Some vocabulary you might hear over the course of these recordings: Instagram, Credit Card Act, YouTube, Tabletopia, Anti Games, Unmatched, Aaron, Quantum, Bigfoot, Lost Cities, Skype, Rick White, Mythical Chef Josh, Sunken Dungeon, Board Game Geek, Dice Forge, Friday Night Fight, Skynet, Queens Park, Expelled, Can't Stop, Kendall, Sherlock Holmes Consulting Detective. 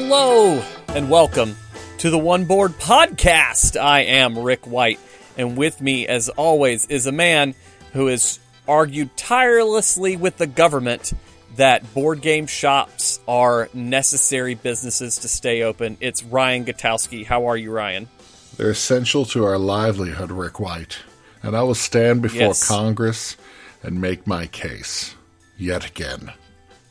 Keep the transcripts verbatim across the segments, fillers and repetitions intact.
Hello and welcome to the One Board Podcast. I am Rick White, and with me, as always, is a man who has argued tirelessly with the government that board game shops are necessary businesses to stay open. It's Ryan Gutowski. How are you, Ryan? They're essential to our livelihood, Rick White, and I will stand before yes. Congress and make my case yet again.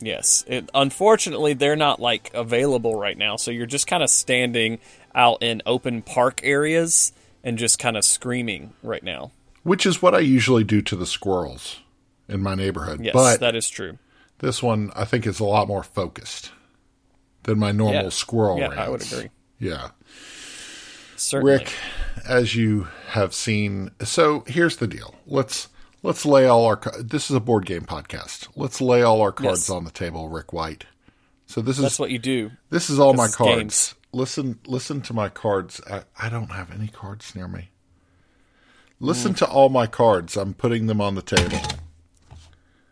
Yes. It, unfortunately, they're not, like, available right now, so you're just kind of standing out in open park areas and just kind of screaming right now. Which is what I usually do to the squirrels in my neighborhood. Yes, but that is true. This one, I think, is a lot more focused than my normal yeah. squirrel yeah, rants. Yeah, I would agree. Yeah. Certainly. Rick, as you have seen, so here's the deal. Let's... Let's lay all our... This is a board game podcast. Let's lay all our cards yes. on the table, Rick White. So this is... That's what you do. This is all my cards. Games. Listen listen to my cards. I, I don't have any cards near me. Listen mm. to all my cards. I'm putting them on the table.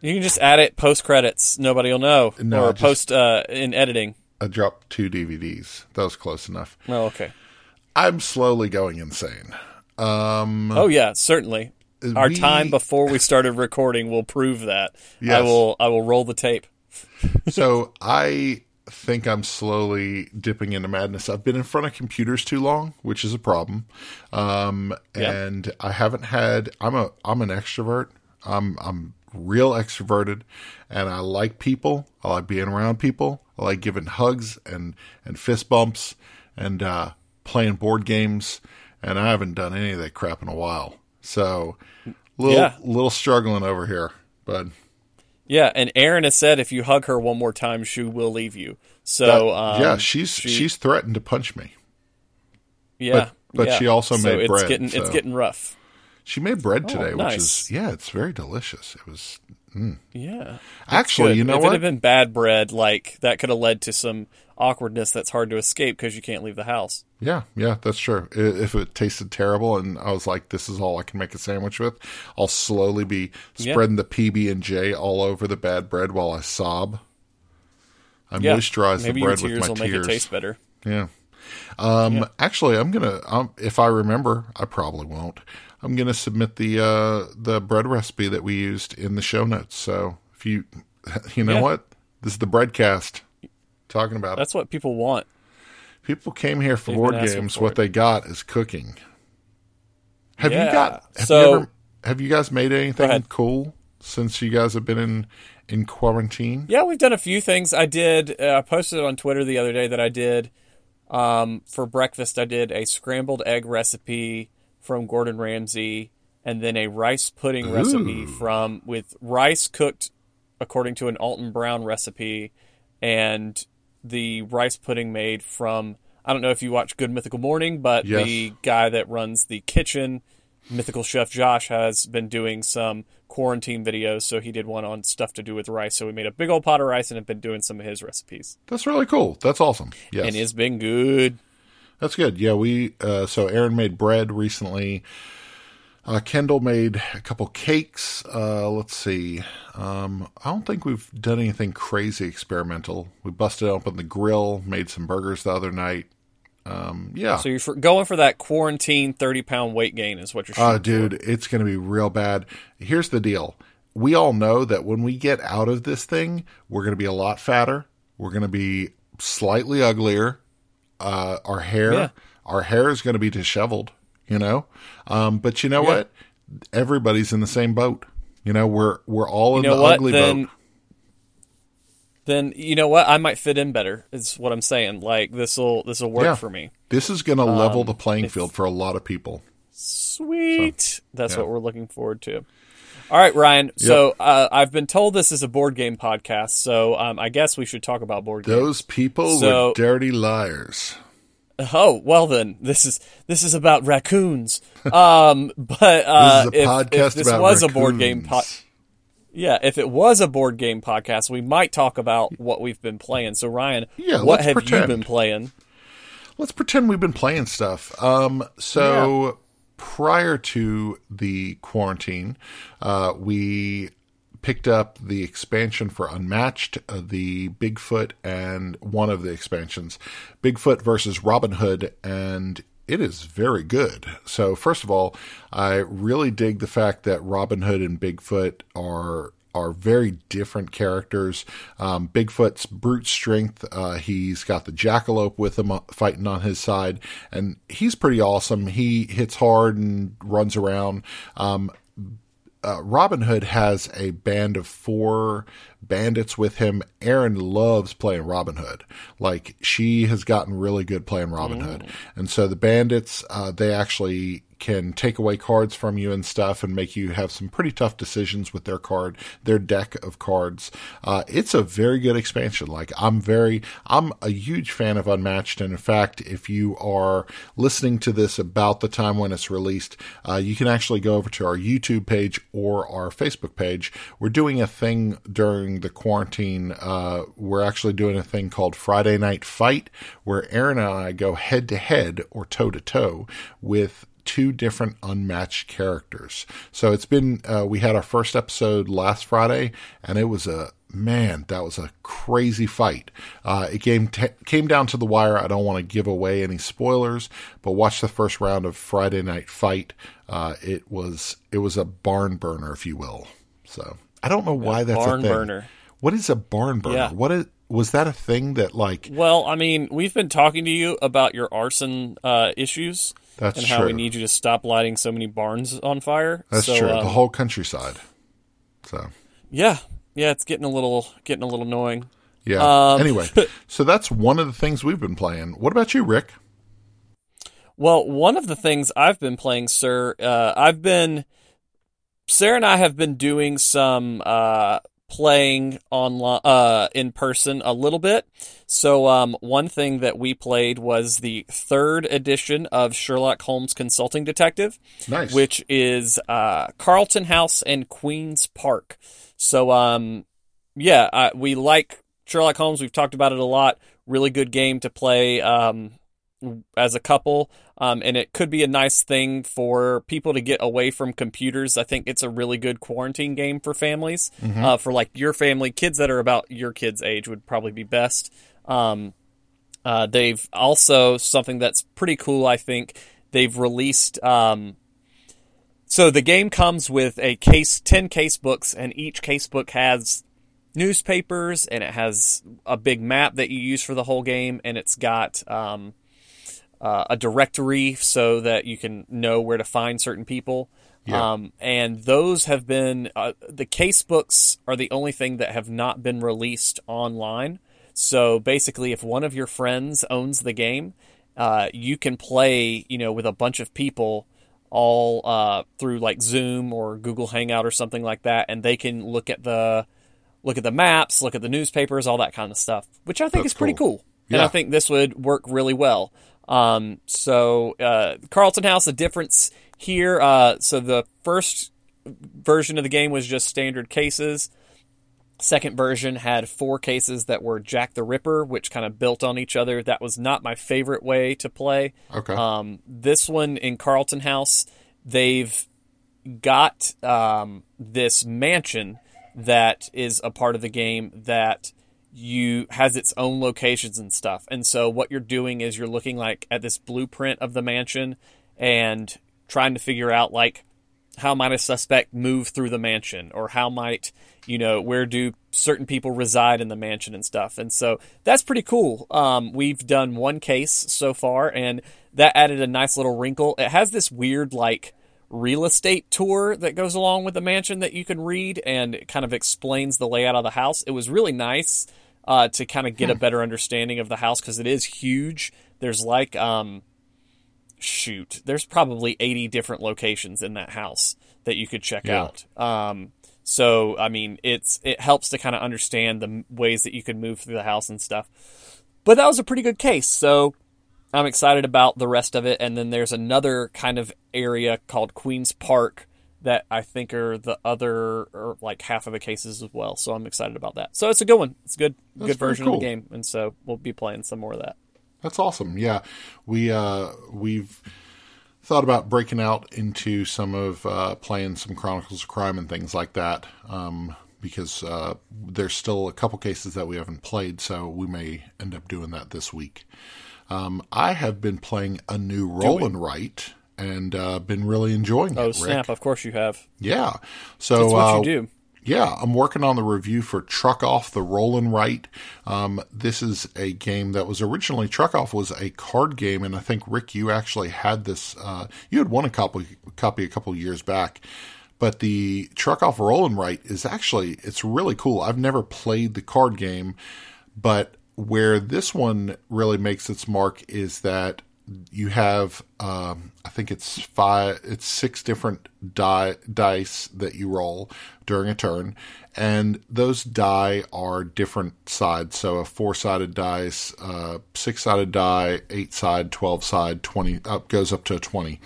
You can just add it post-credits. Nobody will know. No, or just, post uh, in editing. I dropped two D V Ds. That was close enough. Oh, okay. I'm slowly going insane. Um, oh, yeah, certainly. Our we... time before we started recording will prove that. Yes. I will I will roll the tape. So I think I'm slowly dipping into madness. I've been in front of computers too long, which is a problem. Um, and yep. I haven't had I'm a I'm an extrovert. I'm I'm real extroverted, and I like people. I like being around people. I like giving hugs and, and fist bumps and uh, playing board games, and I haven't done any of that crap in a while. So, little yeah. little struggling over here, bud. Yeah, and Aaron has said if you hug her one more time, she will leave you. So that, um, yeah, she's she, she's threatened to punch me. Yeah, but, but yeah. she also so made it's bread. Getting, so. It's getting rough. She made bread today, oh, nice. which is yeah, it's very delicious. It was mm. yeah. Actually, good. you know if what? If it had been bad bread, like that could have led to some awkwardness that's hard to escape because you can't leave the house. Yeah, yeah, that's true. If it tasted terrible and I was like, this is all I can make a sandwich with, I'll slowly be spreading yeah. the P B and J all over the bad bread while I sob. I yeah. moisturize Maybe the bread with my tears. Maybe your tears will make it taste better. Yeah. Um, yeah. Actually, I'm going to, if I remember, I probably won't, I'm going to submit the uh, the bread recipe that we used in the show notes. So if you, you know yeah. what? This is the breadcast. Talking about That's it. What people want. People came here for They've board games. For what it. They got is cooking. Have yeah. you got? Have, so, you ever, have you guys made anything cool since you guys have been in in quarantine? Yeah, we've done a few things. I did. Uh, I posted on Twitter the other day that I did um, for breakfast. I did a scrambled egg recipe from Gordon Ramsay, and then a rice pudding Ooh. recipe from with rice cooked according to an Alton Brown recipe, and the rice pudding made from, I don't know if you watch Good Mythical Morning, but yes. the guy that runs the kitchen, Mythical Chef Josh, has been doing some quarantine videos, so he did one on stuff to do with rice. So we made a big old pot of rice and have been doing some of his recipes. That's really cool. That's awesome. Yes. And it's been good. That's good. Yeah, we uh, so Aaron made bread recently. Uh, Kendall made a couple cakes. Uh, let's see. Um, I don't think we've done anything crazy experimental. We busted open the grill, made some burgers the other night. Um, yeah. So you're for going for that quarantine thirty pound weight gain is what you're shooting uh, dude, for. It's going to be real bad. Here's the deal. We all know that when we get out of this thing, we're going to be a lot fatter. We're going to be slightly uglier. Uh, our hair, yeah. our hair is going to be disheveled. You know, um, but you know yeah. what? Everybody's in the same boat. You know, we're we're all in you know the what? ugly then, boat. Then you know what? I might fit in better. Is what I'm saying. Like this will this will work yeah. for me. This is going to um, level the playing field for a lot of people. Sweet. So, That's yeah. what we're looking forward to. All right, Ryan. Yep. So uh, I've been told this is a board game podcast. So um, I guess we should talk about board games. Those people so, were dirty liars. Oh, well then, this is this is about raccoons. Um, but uh, this is a podcast if, if this about was raccoons. a board game po- Yeah, if it was a board game podcast, we might talk about what we've been playing. So Ryan, yeah, what have pretend. you been playing? Let's pretend we've been playing stuff. Um, so yeah. prior to the quarantine, uh, we picked up the expansion for Unmatched, uh, the Bigfoot, and one of the expansions, Bigfoot versus Robin Hood, and it is very good. So first of all, I really dig the fact that Robin Hood and Bigfoot are are very different characters. Um, Bigfoot's brute strength, uh, he's got the jackalope with him uh, fighting on his side, and he's pretty awesome. He hits hard and runs around. Um, uh, Robin Hood has a band of four bandits with him. Aaron loves playing Robin Hood. Like, she has gotten really good playing Robin mm-hmm. Hood. And so the bandits, uh, they actually can take away cards from you and stuff and make you have some pretty tough decisions with their card, their deck of cards. Uh, it's a very good expansion. Like, I'm very, I'm a huge fan of Unmatched. And in fact, if you are listening to this about the time when it's released, uh, you can actually go over to our YouTube page or our Facebook page. We're doing a thing during the quarantine. Uh, we're actually doing a thing called Friday Night Fight, where Aaron and I go head to head or toe to toe with two different Unmatched characters. So it's been, uh, we had our first episode last Friday, and it was a, man, that was a crazy fight. Uh, it came, t- came down to the wire. I don't want to give away any spoilers, but watch the first round of Friday Night Fight. Uh, it was, it was a barn burner, if you will. So I don't know why a that's barn a thing. Burner. What is a barn burner? Yeah. What is, was that a thing that like, well, I mean, we've been talking to you about your arson, uh, issues. That's and how true. We need you to stop lighting so many barns on fire. That's so, true. Uh, the whole countryside. So. Yeah. Yeah, it's getting a little getting a little annoying. Yeah. Um, anyway, so that's one of the things we've been playing. What about you, Rick? Well, one of the things I've been playing, sir, uh, I've been... Sarah and I have been doing some uh, playing online, uh, in person a little bit. So um, one thing that we played was the third edition of Sherlock Holmes Consulting Detective, nice. Which is uh, Carlton House and Queens Park. So um, yeah, I, we like Sherlock Holmes. We've talked about it a lot. Really good game to play um, as a couple. Um, and it could be a nice thing for people to get away from computers. I think it's a really good quarantine game for families, mm-hmm. uh, for like your family. Kids that are about your kids' age would probably be best. Um, uh, they've also, something that's pretty cool, I think, they've released... Um, so the game comes with a case, ten case books, and each case book has newspapers, and it has a big map that you use for the whole game, and it's got... Um, Uh, a directory so that you can know where to find certain people. Yeah. Um, and those have been, uh, the case books are the only thing that have not been released online. So basically, if one of your friends owns the game, uh, you can play, you know, with a bunch of people all uh, through like Zoom or Google Hangout or something like that. And they can look at the, look at the maps, look at the newspapers, all that kind of stuff, which I think That's is pretty cool. cool. Yeah. And I think this would work really well. Um, so, uh, Carlton House, the difference here, uh, so the first version of the game was just standard cases. Second version had four cases that were Jack the Ripper, which kind of built on each other. That was not my favorite way to play. Okay. Um, this one in Carlton House, they've got, um, this mansion that is a part of the game that you has its own locations and stuff. And so what you're doing is you're looking like at this blueprint of the mansion and trying to figure out like how might a suspect move through the mansion, or how might, you know, where do certain people reside in the mansion and stuff. And so that's pretty cool. Um, we've done one case so far, and that added a nice little wrinkle. It has this weird like real estate tour that goes along with the mansion that you can read, and it kind of explains the layout of the house. It was really nice uh, to kind of get hmm. a better understanding of the house, because it is huge. There's like, um, shoot, there's probably eighty different locations in that house that you could check yeah. out. Um, so, I mean, it's it helps to kind of understand the ways that you can move through the house and stuff. But that was a pretty good case, so... I'm excited about the rest of it. And then there's another kind of area called Queens Park that I think are the other, or like half of the cases as well. So I'm excited about that. So it's a good one. It's a good, That's good version cool. of the game. And so we'll be playing some more of that. That's awesome. Yeah. We, uh, we've thought about breaking out into some of, uh, playing some Chronicles of Crime and things like that. Um, because uh, there's still a couple cases that we haven't played, so we may end up doing that this week. Um, I have been playing a new Rollin' Right and uh, been really enjoying oh, it, Rick. Oh, snap. Of course you have. Yeah. So, that's what uh, you do. Yeah, I'm working on the review for Truck Off the Rollin' Right. Um, this is a game that was originally, Truck Off was a card game, and I think, Rick, you actually had this, uh, you had won a copy, copy a couple of years back. But the Truck Off Rollin' Right is actually, it's really cool. I've never played the card game, but where this one really makes its mark is that you have, um, I think it's five, it's six different die, dice that you roll during a turn, and those die are different sides. So a four-sided dice, uh, six-sided die, eight-side, twelve-side, twenty up goes up to a twenty,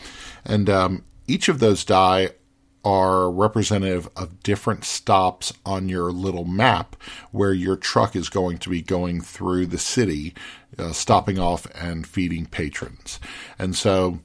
and um, each of those die are representative of different stops on your little map where your truck is going to be going through the city, uh, stopping off and feeding patrons. And so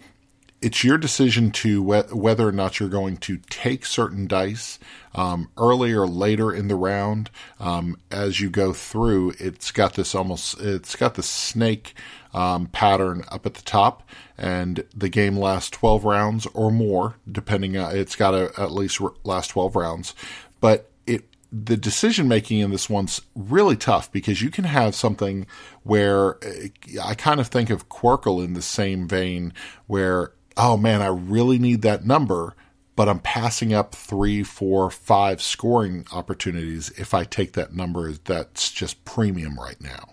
it's your decision to we- whether or not you're going to take certain dice um, early or later in the round. Um, as you go through, it's got this almost, it's got the snake Um, pattern up at the top, and the game lasts twelve rounds or more, depending on, it's got to at least last twelve rounds. But it, the decision making in this one's really tough because you can have something where I kind of think of Quirkle in the same vein where, oh man, I really need that number, but I'm passing up three, four, five scoring opportunities if I take that number that's just premium right now.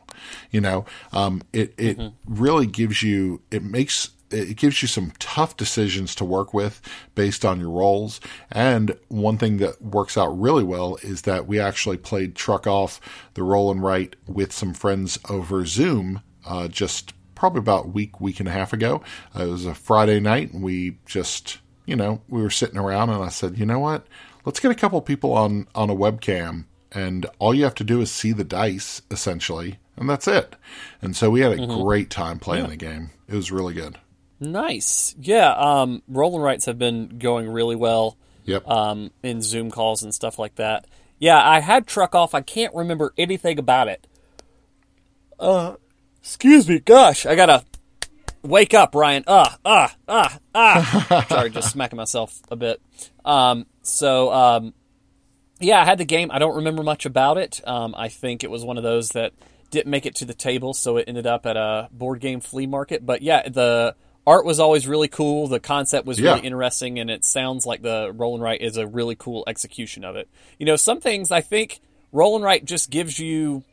You know, um, it, it mm-hmm. really gives you, it makes, it gives you some tough decisions to work with based on your roles. And one thing that works out really well is that we actually played Truck Off the Rollin' Right with some friends over Zoom uh, just probably about a week, week and a half ago. Uh, it was a Friday night, and we just... you know, we were sitting around and I said, you know what, let's get a couple people on, on a webcam, and all you have to do is see the dice essentially. And that's it. And so we had a mm-hmm. great time playing yeah. the game. It was really good. Nice. Yeah. Um, Rollin' Rights have been going really well. Yep. Um, in Zoom calls and stuff like that. Yeah. I had Truck Off. I can't remember anything about it. Uh, excuse me. Gosh, I got a, wake up, Ryan. Ah, ah, ah, ah. Sorry, just smacking myself a bit. Um, so, um, yeah, I had the game. I don't remember much about it. Um, I think it was one of those that didn't make it to the table, so it ended up at a board game flea market. But, yeah, the art was always really cool. The concept was yeah. really interesting, and it sounds like the Rollin' Right is a really cool execution of it. You know, some things, I think Rollin' Right just gives you...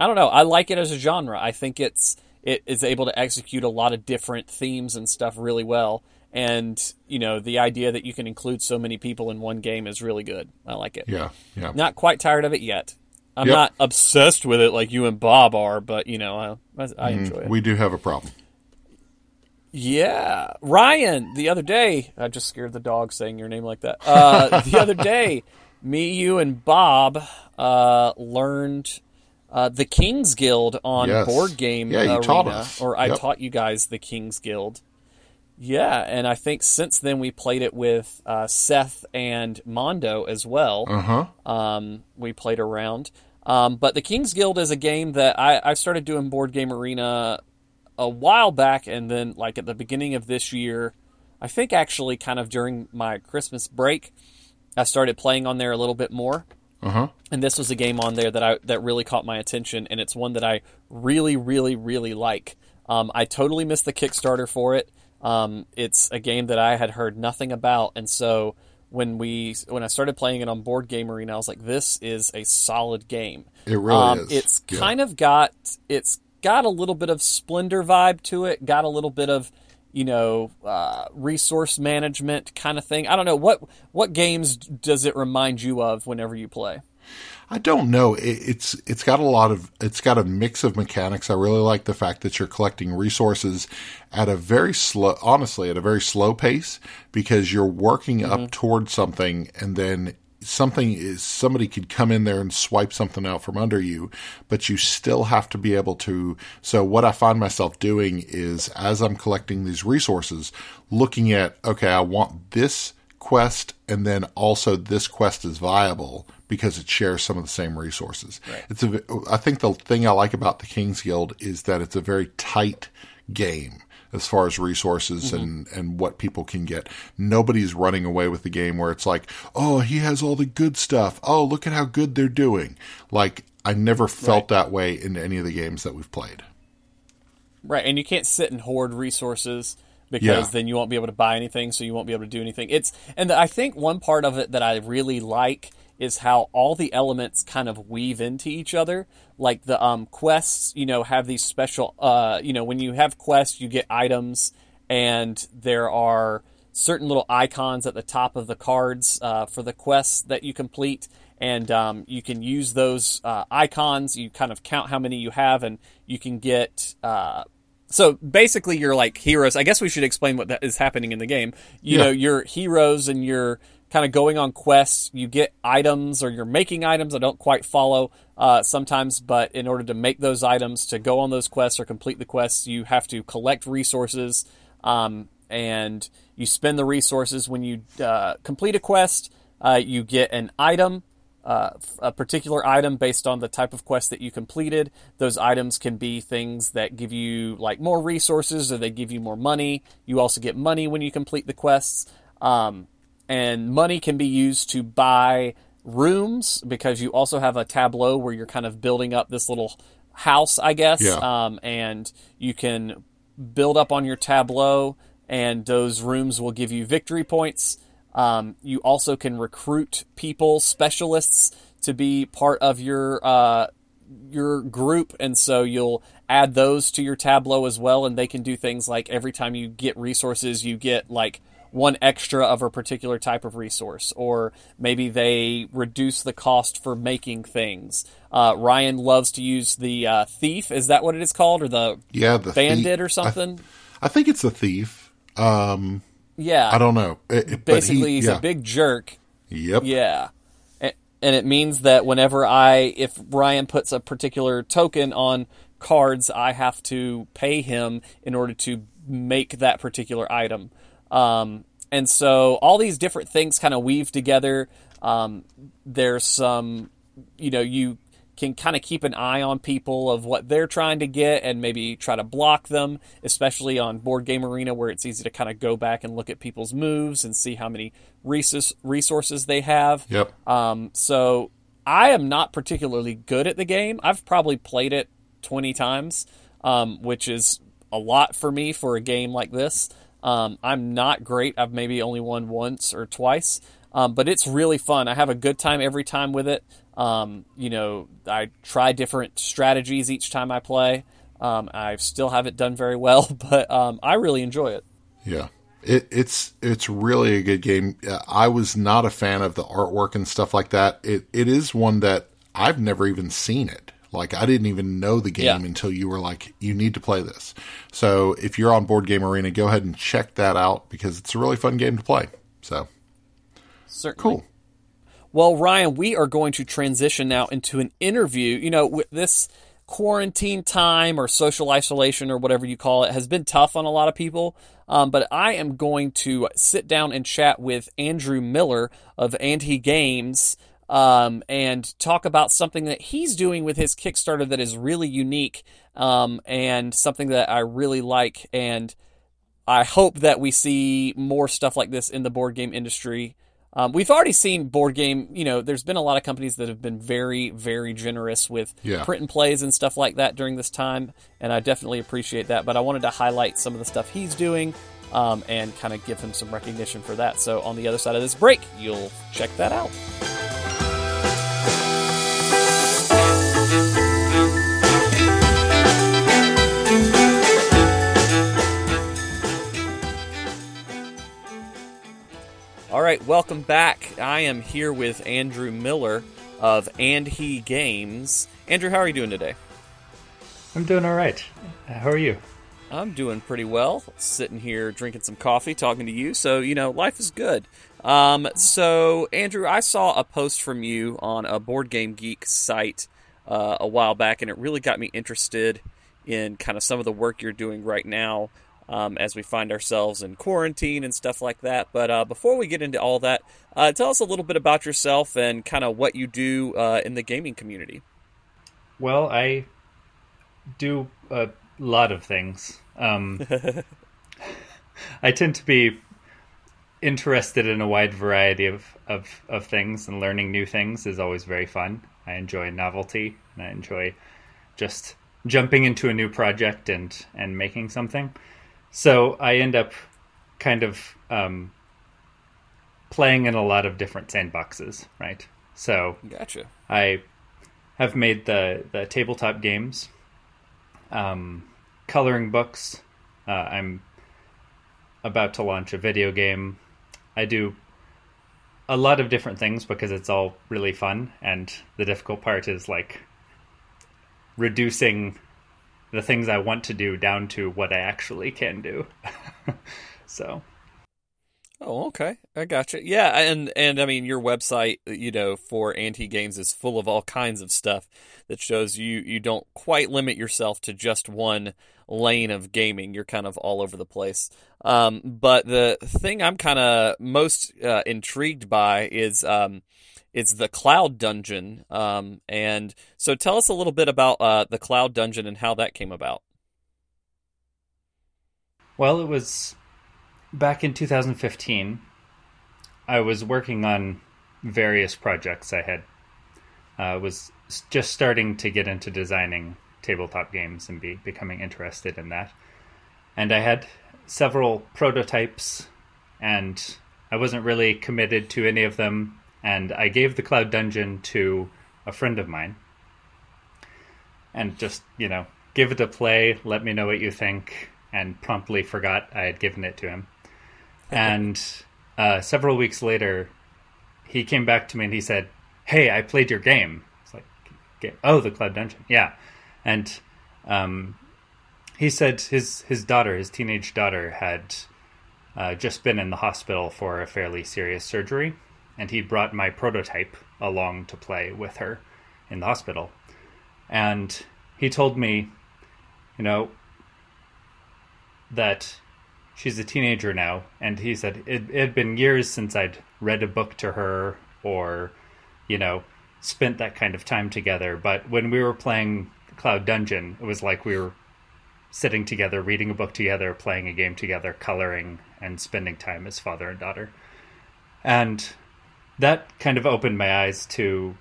I don't know. I like it as a genre. I think it's... it is able to execute a lot of different themes and stuff really well. And, you know, the idea that you can include so many people in one game is really good. I like it. Yeah, yeah. Not quite tired of it yet. I'm yep. not obsessed with it like you and Bob are, but, you know, I, I, I enjoy mm, it. We do have a problem. Yeah. Ryan, the other day... I just scared the dog saying your name like that. Uh, the other day, me, you, and Bob uh, learned... Uh, the King's Guild on yes. Board Game yeah, you Arena, taught us. or I yep. taught you guys the King's Guild. Yeah, and I think since then we played it with uh, Seth and Mondo as well. Uh huh. Um, we played around, um, but the King's Guild is a game that I, I started doing Board Game Arena a while back, and then like at the beginning of this year, I think actually kind of during my Christmas break, I started playing on there a little bit more. Uh-huh. And this was a game on there that I that really caught my attention, and it's one that I really, really, really like. Um, I totally missed the Kickstarter for it. Um, it's a game that I had heard nothing about, and so when we when I started playing it on Board Game Arena, I was like, "This is a solid game." It really um, is. It's yeah. kind of got it's got a little bit of Splendor vibe to it. Got a little bit of you know uh, resource management kind of thing. I don't know what what games does it remind you of whenever you play. I don't know. It, it's it's got a lot of it's got a mix of mechanics. I really like the fact that you're collecting resources at a very slow, honestly, at a very slow pace because you're working mm-hmm. up towards something, and then something is somebody could come in there and swipe something out from under you, but you still have to be able to. So what I find myself doing is as I'm collecting these resources, looking at okay, I want this quest, and then also this quest is viable. because it shares some of the same resources. Right. It's a, I think the thing I like about the King's Guild is that it's a very tight game as far as resources mm-hmm. and, and what people can get. Nobody's running away with the game where it's like, oh, he has all the good stuff. Oh, look at how good they're doing. Like, I never felt right. that way in any of the games that we've played. Right, and you can't sit and hoard resources because yeah. then you won't be able to buy anything, so you won't be able to do anything. It's and I think one part of it that I really like is how all the elements kind of weave into each other. Like the um, quests, you know, have these special, uh, you know, when you have quests, you get items, and there are certain little icons at the top of the cards uh, for the quests that you complete. And um, you can use those uh, icons. You kind of count how many you have, and you can get... Uh, so basically, you're like heroes. I guess we should explain what that is happening in the game. You yeah. know, you're heroes, and you're kind of going on quests. You get items, or you're making items. I don't quite follow uh, sometimes, but in order to make those items, to go on those quests or complete the quests, you have to collect resources, um, and you spend the resources. When you uh, complete a quest, uh, you get an item. Uh, a particular item based on the type of quest that you completed. Those items can be things that give you like more resources, or they give you more money. You also get money when you complete the quests. Um, and money can be used to buy rooms, because you also have a tableau where you're kind of building up this little house, I guess. Yeah. Um, and you can build up on your tableau, and those rooms will give you victory points. Um, you also can recruit people, specialists, to be part of your uh, your group, and so you'll add those to your tableau as well, and they can do things like every time you get resources, you get like one extra of a particular type of resource, or maybe they reduce the cost for making things. Uh, Ryan loves to use the uh, thief, is that what it is called? Or the, yeah, the bandit thief. or something? I, th- I think it's the thief. Um... Yeah. I don't know. It, Basically, he, he's yeah. a big jerk. Yep. Yeah. And, and it means that whenever I, if Ryan puts a particular token on cards, I have to pay him in order to make that particular item. Um, and so all these different things kind of weave together. Um, there's some, you know, you can kind of keep an eye on people of what they're trying to get, and maybe try to block them, especially on Board Game Arena, where it's easy to kind of go back and look at people's moves and see how many resources they have. Yep. Um, so I am not particularly good at the game. I've probably played it twenty times, um, which is a lot for me for a game like this. Um, I'm not great. I've maybe only won once or twice, um, but it's really fun. I have a good time every time with it. Um, you know, I try different strategies each time I play. Um, I still haven't done very well, but um, I really enjoy it. Yeah, it, it's it's really a good game. I was not a fan of the artwork and stuff like that. It it is one that I've never even seen it. Like, I didn't even know the game yeah. until you were like, you need to play this. So if you're on Board Game Arena, go ahead and check that out, because it's a really fun game to play. So certainly. Cool. Well, Ryan, we are going to transition now into an interview. You know, with this quarantine time, or social isolation, or whatever you call it, has been tough on a lot of people. Um, but I am going to sit down and chat with Andrew Miller of And He Games, um, and talk about something that he's doing with his Kickstarter that is really unique, um, and something that I really like. And I hope that we see more stuff like this in the board game industry. Um, we've already seen board game, you know, there's been a lot of companies that have been very, very generous with yeah. print and plays and stuff like that during this time, and I definitely appreciate that. But I wanted to highlight some of the stuff he's doing, um, and kind of give him some recognition for that. So on the other side of this break, you'll check that out. All right, welcome back. I am here with Andrew Miller of And He Games. Andrew, how are you doing today? I'm doing all right. How are you? I'm doing pretty well. Sitting here drinking some coffee, talking to you. So, you know, life is good. Um, so, Andrew, I saw a post from you on a Board Game Geek site uh, a while back, and it really got me interested in kind of some of the work you're doing right now. um, as we find ourselves in quarantine and stuff like that. But uh, before we get into all that, uh, tell us a little bit about yourself and kind of what you do uh, in the gaming community. Well, I do a lot of things. Um, I tend to be interested in a wide variety of, of, of things, and learning new things is always very fun. I enjoy novelty, and I enjoy just jumping into a new project and, and making something. So I end up kind of um, playing in a lot of different sandboxes, right? So gotcha. I have made the, the tabletop games, um, coloring books. Uh, I'm about to launch a video game. I do a lot of different things because it's all really fun, and the difficult part is like reducing the things I want to do down to what I actually can do. So. Oh, okay. I gotcha. Yeah, and, and I mean, your website, you know, for Anti Games is full of all kinds of stuff that shows you, you don't quite limit yourself to just one lane of gaming. You're kind of all over the place. Um, but the thing I'm kind of most uh, intrigued by is um, it's the Cloud Dungeon. Um, and so tell us a little bit about uh, the Cloud Dungeon and how that came about. Well, it was... back in two thousand fifteen, I was working on various projects. I had uh, was just starting to get into designing tabletop games and be becoming interested in that. And I had several prototypes, and I wasn't really committed to any of them. And I gave the Cloud Dungeon to a friend of mine, and just, you know, give it a play. Let me know what you think. And promptly forgot I had given it to him. And uh, several weeks later, he came back to me and he said, "Hey, I played your game." It's like, "Oh, the Cloud Dungeon." Yeah. And um, he said his, his daughter, his teenage daughter, had uh, just been in the hospital for a fairly serious surgery. And he brought my prototype along to play with her in the hospital. And he told me, you know, that she's a teenager now, and he said it, it had been years since I'd read a book to her or, you know, spent that kind of time together. But when we were playing Cloud Dungeon, it was like we were sitting together, reading a book together, playing a game together, coloring, and spending time as father and daughter. And that kind of opened my eyes to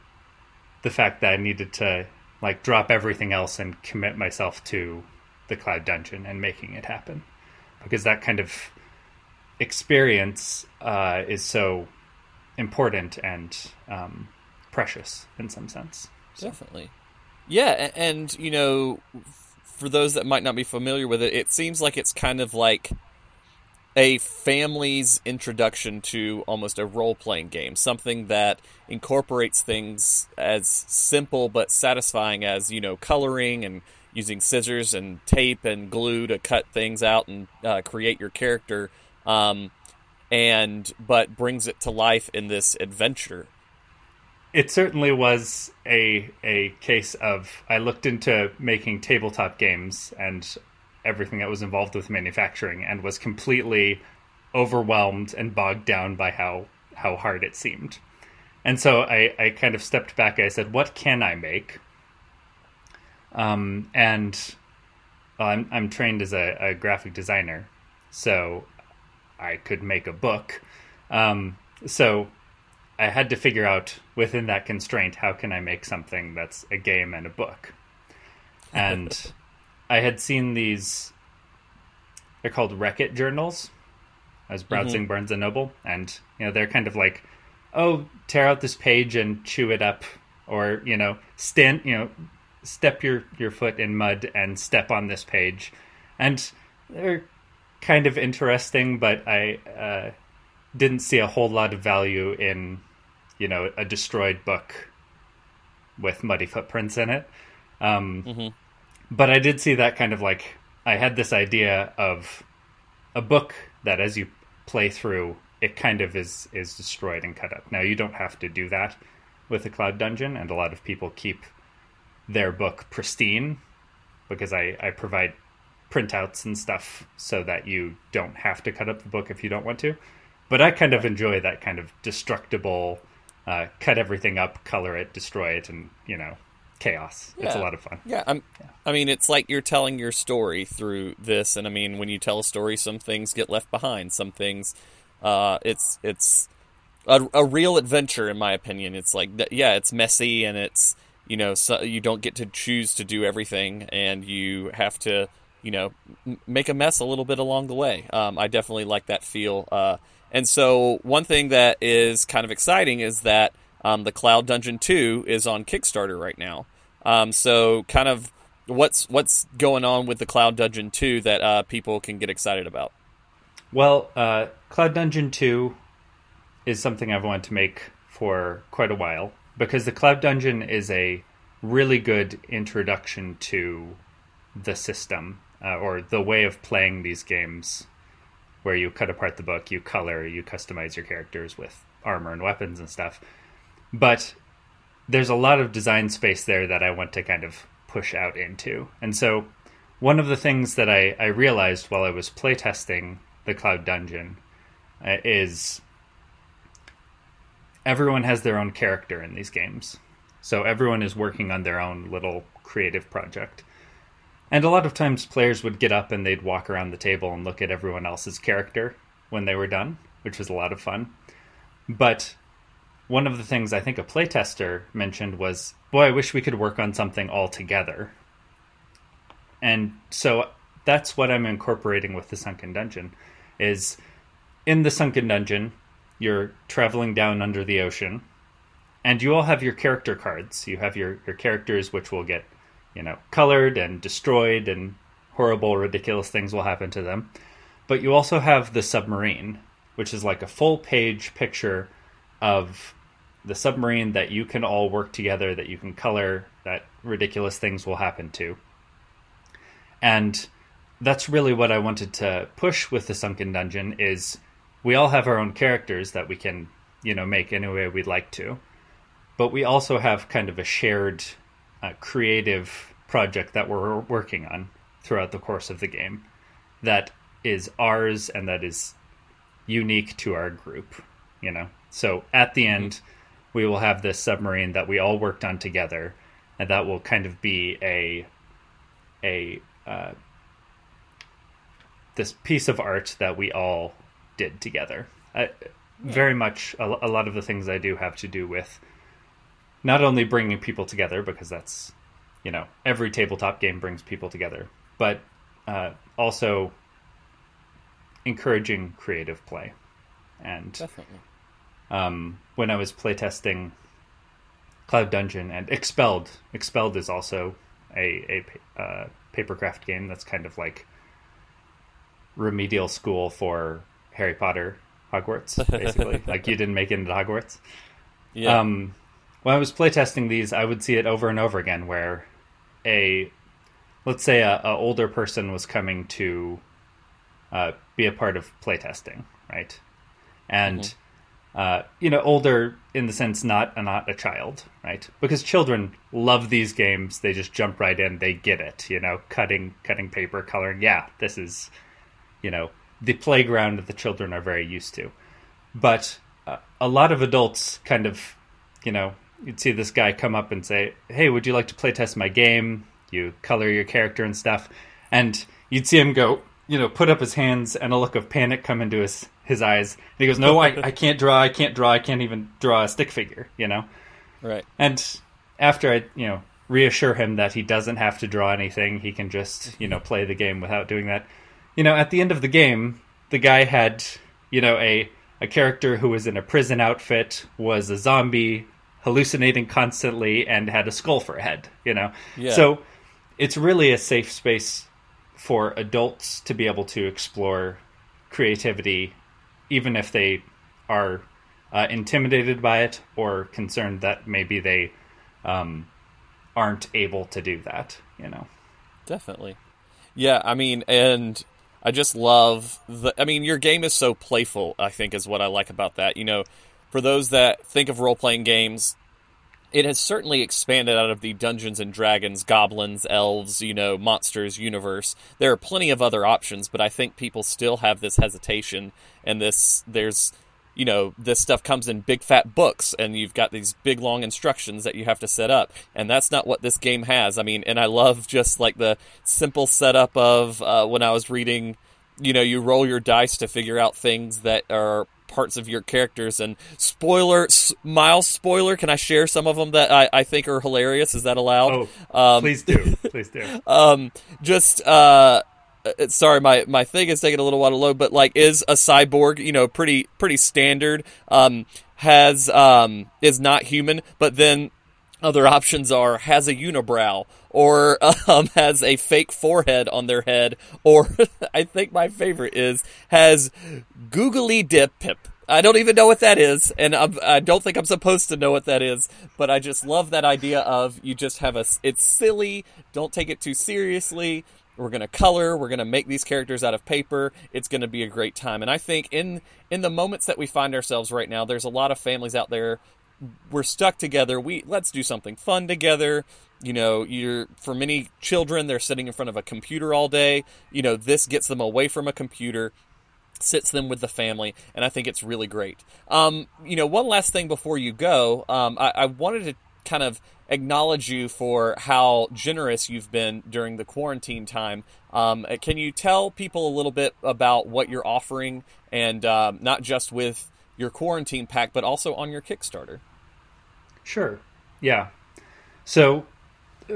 the fact that I needed to, like, drop everything else and commit myself to the Cloud Dungeon and making it happen, because that kind of experience uh, is so important and um, precious in some sense. So. Definitely. Yeah. And, you know, for those that might not be familiar with it, it seems like it's kind of like a family's introduction to almost a role-playing game, something that incorporates things as simple but satisfying as, you know, coloring and using scissors and tape and glue to cut things out and uh, create your character, um, and but brings it to life in this adventure. It certainly was a a case of I looked into making tabletop games and everything that was involved with manufacturing, and was completely overwhelmed and bogged down by how how hard it seemed. And so I I kind of stepped back. I said, "What can I make?" Um, and well, I'm, I'm trained as a, a graphic designer, so I could make a book. Um, so I had to figure out within that constraint, how can I make something that's a game and a book? And I had seen these, they're called Wreck-It journals. I was browsing mm-hmm. Barnes and Noble, and, you know, they're kind of like, oh, tear out this page and chew it up, or, you know, stand, you know, step your, your foot in mud and step on this page. And they're kind of interesting, but I uh, didn't see a whole lot of value in, you know, a destroyed book with muddy footprints in it. Um, mm-hmm. But I did see that kind of like, I had this idea of a book that as you play through, it kind of is, is destroyed and cut up. Now, you don't have to do that with the Cloud Dungeon, and a lot of people keep their book pristine because I, I provide printouts and stuff so that you don't have to cut up the book if you don't want to. But I kind of enjoy that kind of destructible, uh, cut everything up, color it, destroy it, and, you know, chaos. Yeah. It's a lot of fun. Yeah, I'm, yeah. I mean, it's like you're telling your story through this. And I mean, when you tell a story, some things get left behind. Some things, uh, it's it's a, a real adventure, in my opinion. It's like, yeah, it's messy, and it's, you know, so you don't get to choose to do everything, and you have to, you know, m- make a mess a little bit along the way. Um, I definitely like that feel. Uh, and so one thing that is kind of exciting is that um, the Cloud Dungeon two is on Kickstarter right now. Um, so kind of what's what's going on with the Cloud Dungeon two that uh, people can get excited about? Well, uh, Cloud Dungeon two is something I've wanted to make for quite a while, because the Cloud Dungeon is a really good introduction to the system, uh, or the way of playing these games, where you cut apart the book, you color, you customize your characters with armor and weapons and stuff. But there's a lot of design space there that I want to kind of push out into. And so one of the things that I, I realized while I was playtesting the Cloud Dungeon uh, is... everyone has their own character in these games. So everyone is working on their own little creative project. And a lot of times players would get up and they'd walk around the table and look at everyone else's character when they were done, which was a lot of fun. But one of the things I think a playtester mentioned was, boy, I wish we could work on something all together. And so that's what I'm incorporating with the Sunken Dungeon, is in the Sunken Dungeon... you're traveling down under the ocean, and you all have your character cards. You have your, your characters, which will get, you know, colored and destroyed, and horrible, ridiculous things will happen to them. But you also have the submarine, which is like a full-page picture of the submarine that you can all work together, that you can color, that ridiculous things will happen to. And that's really what I wanted to push with the Sunken Dungeon is... we all have our own characters that we can, you know, make any way we'd like to. But we also have kind of a shared uh, creative project that we're working on throughout the course of the game that is ours and that is unique to our group, you know. So at the end, we will have this submarine that we all worked on together, and that will kind of be a... a uh, this piece of art that we all... did together. I, yeah. Very much a, a lot of the things I do have to do with not only bringing people together, because that's, you know, every tabletop game brings people together, but uh, also encouraging creative play. And Definitely. Um, when I was playtesting Cloud Dungeon and Expelled, Expelled is also a, a uh, papercraft game that's kind of like remedial school for Harry Potter, Hogwarts, basically. Like, you didn't make it into Hogwarts. Yeah. Um, when I was playtesting these, I would see it over and over again where a, let's say a, a older person was coming to uh, be a part of playtesting, right? And, mm-hmm. uh, you know, older in the sense not, not a child, right? Because children love these games. They just jump right in. They get it, you know, cutting, cutting paper, coloring. Yeah, this is, you know... the playground that the children are very used to. But uh, a lot of adults kind of, you know, you'd see this guy come up and say, hey, would you like to play test my game? You color your character and stuff. And you'd see him go, you know, put up his hands and a look of panic come into his, his eyes. And he goes, no, I, I can't draw, I can't draw, I can't even draw a stick figure, you know? Right. And after I, you know, reassure him that he doesn't have to draw anything, he can just, you know, play the game without doing that. You know, at the end of the game, the guy had, you know, a, a character who was in a prison outfit, was a zombie, hallucinating constantly, and had a skull for a head, you know? Yeah. So it's really a safe space for adults to be able to explore creativity, even if they are uh, intimidated by it or concerned that maybe they um, aren't able to do that, you know? Definitely. Yeah, I mean, and... I just love the, I mean, your game is so playful, I think, is what I like about that. You know, for those that think of role-playing games, it has certainly expanded out of the Dungeons and Dragons, goblins, elves, you know, monsters universe. There are plenty of other options, but I think people still have this hesitation and this, there's, you know, this stuff comes in big fat books and you've got these big long instructions that you have to set up. And that's not what this game has. I mean, and I love just like the simple setup of uh, when I was reading, you know, you roll your dice to figure out things that are parts of your characters, and spoiler, s- mild spoiler, can I share some of them that I, I think are hilarious? Is that allowed? Oh, um, please do. Please do. um, just, uh, sorry, my, my thing is taking a little while to load, but like, is a cyborg, you know, pretty, pretty standard, um, has, um, is not human, but then other options are has a unibrow, or um, has a fake forehead on their head, or I think my favorite is has googly dip pip. I don't even know what that is, and I'm, I don't think I'm supposed to know what that is, but I just love that idea of you just have a, it's silly, don't take it too seriously, we're going to color, we're going to make these characters out of paper, it's going to be a great time. And I think in in the moments that we find ourselves right now, there's a lot of families out there, we're stuck together, we let's do something fun together. You know, you're for many children, they're sitting in front of a computer all day. You know, this gets them away from a computer, sits them with the family, and I think it's really great. Um, you know, one last thing before you go, um, I, I wanted to kind of acknowledge you for how generous you've been during the quarantine time. Um, can you tell people a little bit about what you're offering, and um, not just with your quarantine pack, but also on your Kickstarter? Sure. Yeah. So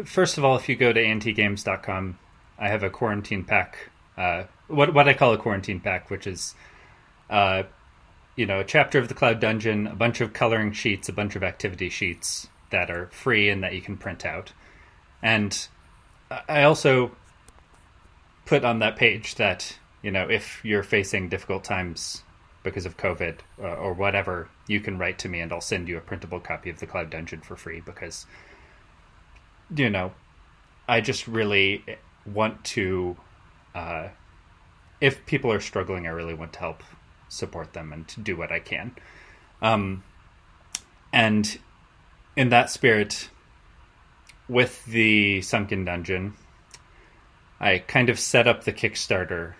first of all, if you go to anti games dot com, I have a quarantine pack, uh, what, what I call a quarantine pack, which is, uh, you know, a chapter of the Cloud Dungeon, a bunch of coloring sheets, a bunch of activity sheets that are free and that you can print out. And I also put on that page that, you know, if you're facing difficult times because of COVID uh, or whatever, you can write to me and I'll send you a printable copy of the Cloud Dungeon for free, because, you know, I just really want to, uh, if people are struggling, I really want to help support them and to do what I can. Um, and in that spirit, with the Sunken Dungeon, I kind of set up the Kickstarter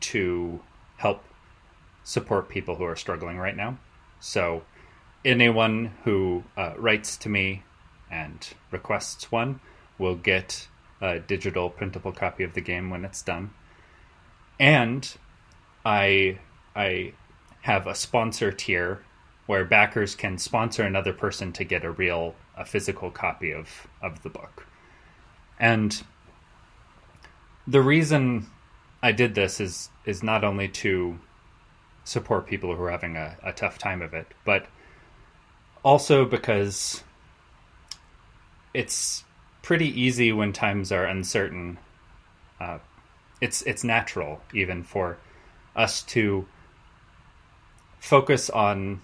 to help support people who are struggling right now. So anyone who uh, writes to me and requests one will get a digital printable copy of the game when it's done. And I I have a sponsor tier where backers can sponsor another person to get a real, a physical copy of, of the book. And the reason I did this is is not only to support people who are having a, a tough time of it, but also because it's pretty easy when times are uncertain. Uh, it's it's natural even for us to focus on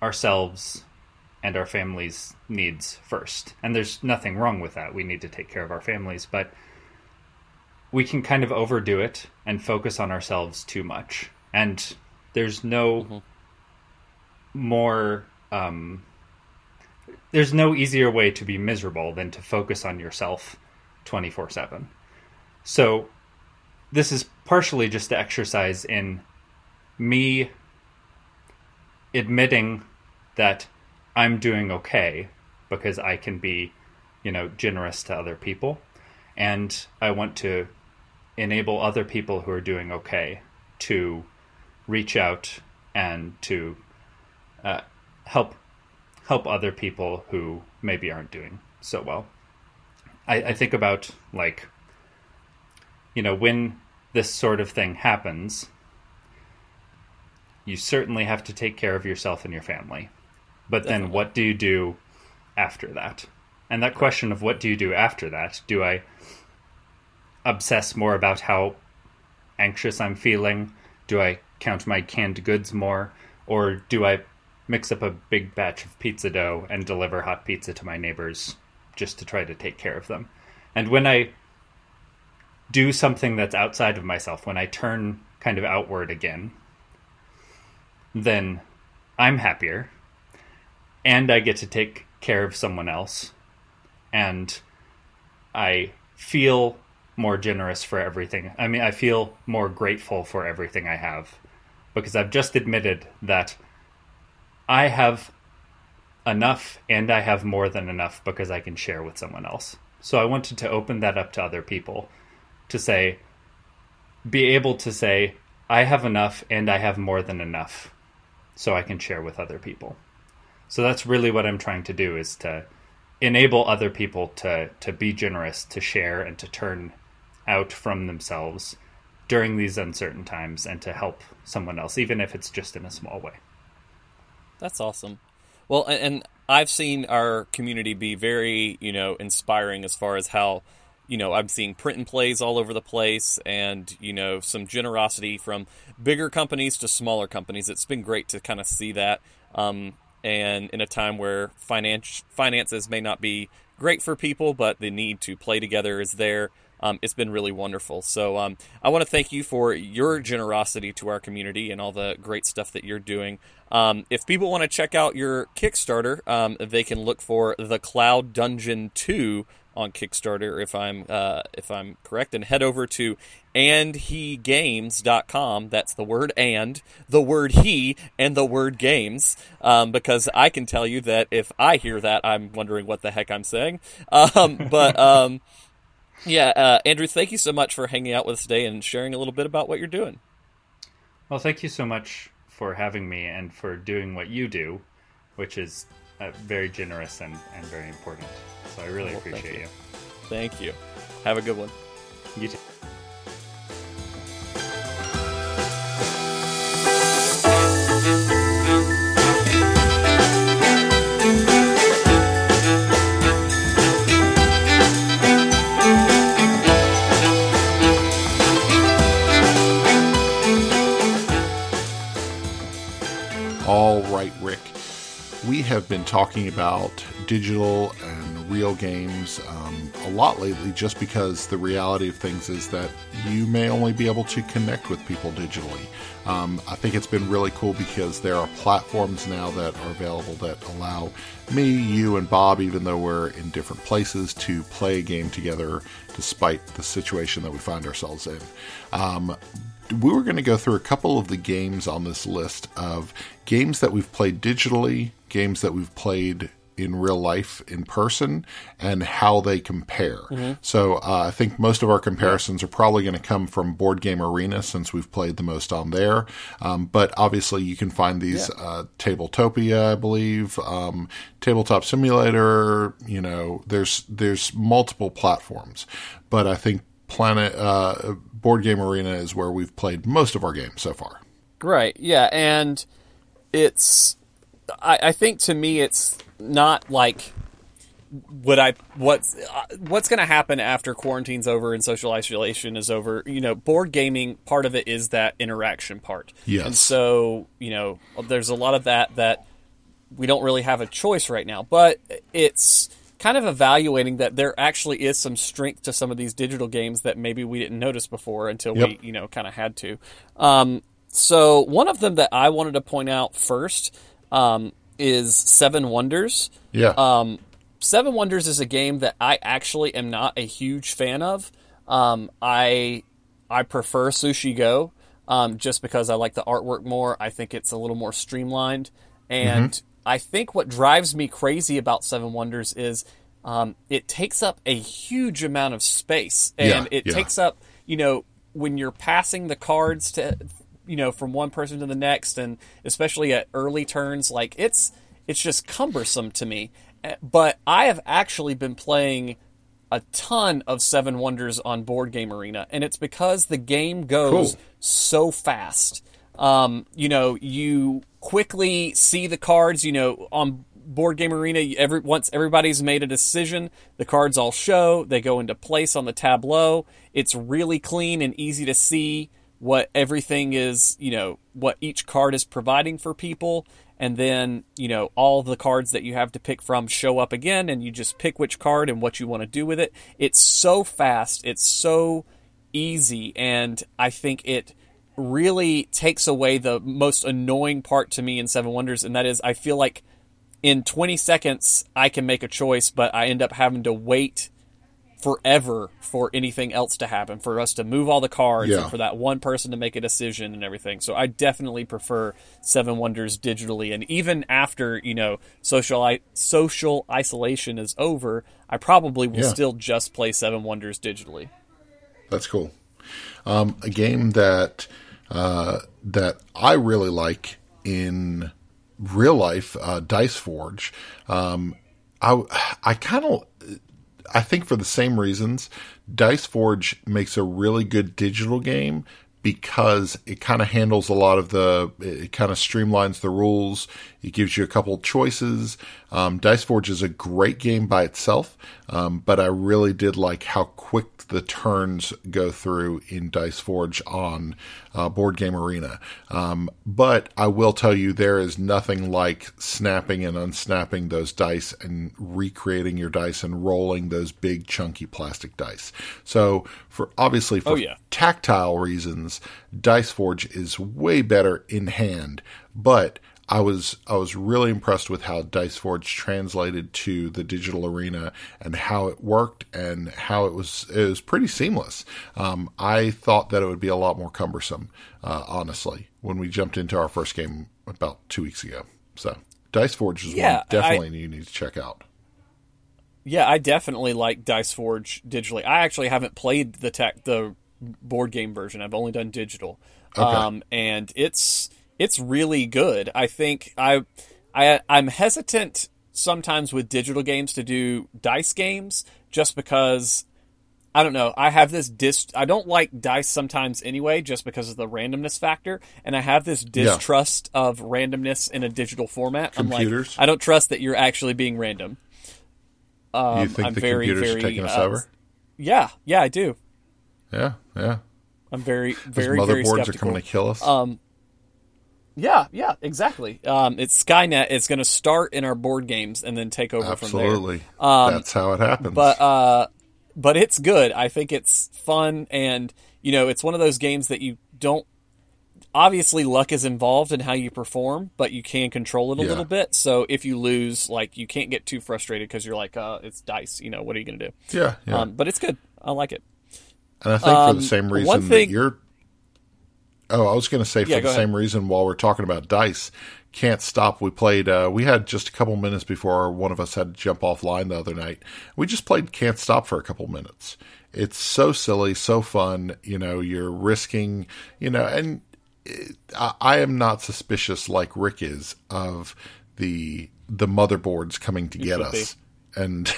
ourselves and our families' needs first. And there's nothing wrong with that. We need to take care of our families, but we can kind of overdo it and focus on ourselves too much. And there's no mm-hmm. more, um, there's no easier way to be miserable than to focus on yourself twenty-four seven. So this is partially just the exercise in me admitting that I'm doing okay because I can be, you know, generous to other people. And I want to enable other people who are doing okay to reach out and to uh, help help other people who maybe aren't doing so well. I, I think about, like, you know, when this sort of thing happens, you certainly have to take care of yourself and your family. But Definitely. Then what do you do after that? And that question of what do you do after that? Do I obsess more about how anxious I'm feeling? Do I count my canned goods more? Or do I mix up a big batch of pizza dough and deliver hot pizza to my neighbors just to try to take care of them? And when I do something that's outside of myself, when I turn kind of outward again, then I'm happier and I get to take care of someone else, and I feel more generous for everything. I mean, I feel more grateful for everything I have, because I've just admitted that I have enough and I have more than enough because I can share with someone else. So I wanted to open that up to other people, to say, be able to say, I have enough and I have more than enough, so I can share with other people. So that's really what I'm trying to do, is to enable other people to, to be generous, to share, and to turn out from themselves during these uncertain times, and to help someone else, even if it's just in a small way. That's awesome. Well, and I've seen our community be very, you know, inspiring as far as how, you know, I'm seeing print and plays all over the place, and, you know, some generosity from bigger companies to smaller companies. It's been great to kind of see that. Um, and in a time where finance, finances may not be great for people, but the need to play together is there. Um, it's been really wonderful. So um, I want to thank you for your generosity to our community and all the great stuff that you're doing. Um, if people want to check out your Kickstarter, um, they can look for the Cloud Dungeon two on Kickstarter, if I'm uh, if I'm correct, and head over to and he games dot com. That's the word and, the word he, and the word games, um, because I can tell you that if I hear that, I'm wondering what the heck I'm saying. Um, but... Um, Yeah, uh, Andrew, thank you so much for hanging out with us today and sharing a little bit about what you're doing. Well, thank you so much for having me and for doing what you do, which is uh, very generous and, and very important. So I really well, appreciate thank you. you. Thank you. Have a good one. You too. All right, Rick. We have been talking about digital and real games um, a lot lately, just because the reality of things is that you may only be able to connect with people digitally. Um, I think it's been really cool because there are platforms now that are available that allow me, you, and Bob, even though we're in different places, to play a game together despite the situation that we find ourselves in. Um, we were going to go through a couple of the games on this list of games that we've played digitally, games that we've played in real life in person, and how they compare. Mm-hmm. So uh, I think most of our comparisons are probably going to come from Board Game Arena, since we've played the most on there. Um, but obviously you can find these yeah. uh, Tabletopia, I believe, um, Tabletop Simulator, you know, there's there's multiple platforms. But I think Planet uh, Board Game Arena is where we've played most of our games so far. Right, yeah, and it's... I, I think to me it's not like would I what's what's going to happen after quarantine's over and social isolation is over. You know, board gaming, part of it is that interaction part. Yes. And so, you know, there's a lot of that that we don't really have a choice right now, but it's kind of evaluating that there actually is some strength to some of these digital games that maybe we didn't notice before until yep. we, you know, kind of had to. Um, so one of them that I wanted to point out first Um, is Seven Wonders. Yeah. Um, Seven Wonders is a game that I actually am not a huge fan of. Um, I I prefer Sushi Go um, just because I like the artwork more. I think it's a little more streamlined. And mm-hmm. I think what drives me crazy about Seven Wonders is um, it takes up a huge amount of space. And yeah, it yeah. takes up, you know, when you're passing the cards to... you know, from one person to the next, and especially at early turns, like it's, it's just cumbersome to me. But I have actually been playing a ton of Seven Wonders on Board Game Arena, and it's because the game goes cool. so fast. Um, you know, you quickly see the cards, you know, on Board Game Arena, every, once everybody's made a decision, the cards all show, they go into place on the tableau. It's really clean and easy to see what everything is, you know, what each card is providing for people. And then, you know, all the cards that you have to pick from show up again, and you just pick which card and what you want to do with it. It's so fast. It's so easy. And I think it really takes away the most annoying part to me in Seven Wonders. And that is, I feel like in twenty seconds I can make a choice, but I end up having to wait forever for anything else to happen, for us to move all the cards, yeah. and for that one person to make a decision and everything. So I definitely prefer Seven Wonders digitally. And even after, you know, social I- social isolation is over, I probably will yeah. still just play Seven Wonders digitally. That's cool. Um, a game that uh, that I really like in real life, uh, Dice Forge. Um, I, I kind of, I think for the same reasons, Dice Forge makes a really good digital game because it kind of handles a lot of the, it kind of streamlines the rules. It gives you a couple choices. Um, Dice Forge is a great game by itself. Um, but I really did like how quick the turns go through in Dice Forge on uh, Board Game Arena. Um, but I will tell you, there is nothing like snapping and unsnapping those dice and recreating your dice and rolling those big chunky plastic dice. So for obviously for oh, yeah. tactile reasons, Dice Forge is way better in hand, but I was I was really impressed with how Dice Forge translated to the digital arena and how it worked and how it was it was pretty seamless. Um, I thought that it would be a lot more cumbersome, uh, honestly, when we jumped into our first game about two weeks ago. So Dice Forge is yeah, one definitely I, you need to check out. Yeah, I definitely like Dice Forge digitally. I actually haven't played the tech, the board game version. I've only done digital, okay. um, and it's. It's really good. I think I, I, I'm hesitant sometimes with digital games to do dice games just because, I don't know, I have this dis. I don't like dice sometimes anyway just because of the randomness factor, and I have this distrust yeah. of randomness in a digital format. Computers. I'm like, I don't trust that you're actually being random. Um, you think I'm the very, computers very, are taking uh, us over? Yeah, yeah, I do. Yeah, yeah. I'm very, very, very skeptical. Those motherboards are coming to kill us. Um. Yeah, yeah, exactly. Um, it's Skynet. It's going to start in our board games and then take over Absolutely. From there. Um, That's how it happens. But uh, but it's good. I think it's fun, and you know, it's one of those games that you don't. Obviously, luck is involved in how you perform, but you can control it a yeah. little bit. So if you lose, like, you can't get too frustrated because you're like, uh, it's dice. You know, what are you going to do? Yeah, yeah. Um, but it's good. I like it. And I think um, for the same reason thing, that you're. Oh, I was going to say for yeah, the ahead. Same reason while we're talking about dice, Can't Stop. We played, uh, we had just a couple minutes before one of us had to jump offline the other night. We just played Can't Stop for a couple minutes. It's so silly, so fun. You know, you're risking, you know, and it, I, I am not suspicious like Rick is of the, the motherboards coming to you get us be. And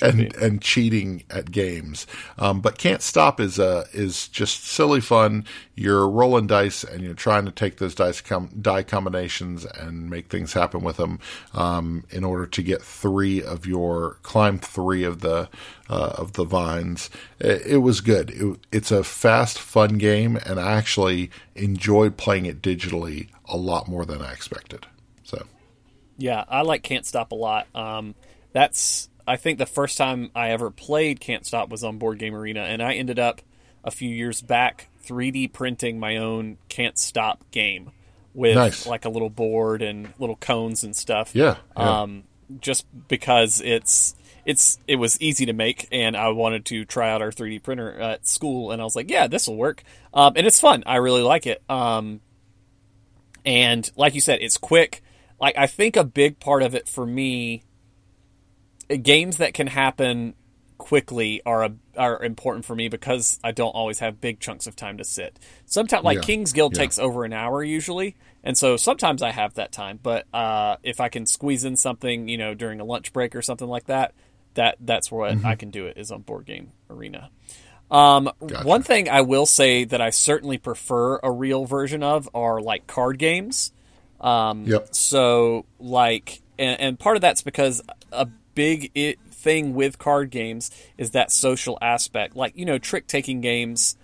And be. and cheating at games, um, but Can't Stop is uh, is just silly fun. You're rolling dice and you're trying to take those dice com- die combinations and make things happen with them um, in order to get three of your climb three of the uh, of the vines. It, it was good. It, it's a fast, fun game, and I actually enjoyed playing it digitally a lot more than I expected. So, yeah, I like Can't Stop a lot. Um, that's I think the first time I ever played Can't Stop was on Board Game Arena, and I ended up a few years back three D printing my own Can't Stop game with nice. Like a little board and little cones and stuff. Yeah, yeah. Um, just because it's it's it was easy to make, and I wanted to try out our three D printer at school, and I was like, yeah, this will work. Um, and it's fun. I really like it. Um, and like you said, it's quick. Like I think a big part of it for me. Games that can happen quickly are a, are important for me because I don't always have big chunks of time to sit. Sometimes, like yeah, King's Guild yeah. takes over an hour usually, and so sometimes I have that time. But uh, if I can squeeze in something, you know, during a lunch break or something like that, that that's what mm-hmm. I can do it is on Board Game Arena. Um, gotcha. One thing I will say that I certainly prefer a real version of are like card games. Um, yep. So like, and, and part of that's because a big it thing with card games is that social aspect. Like, you know, trick-taking games,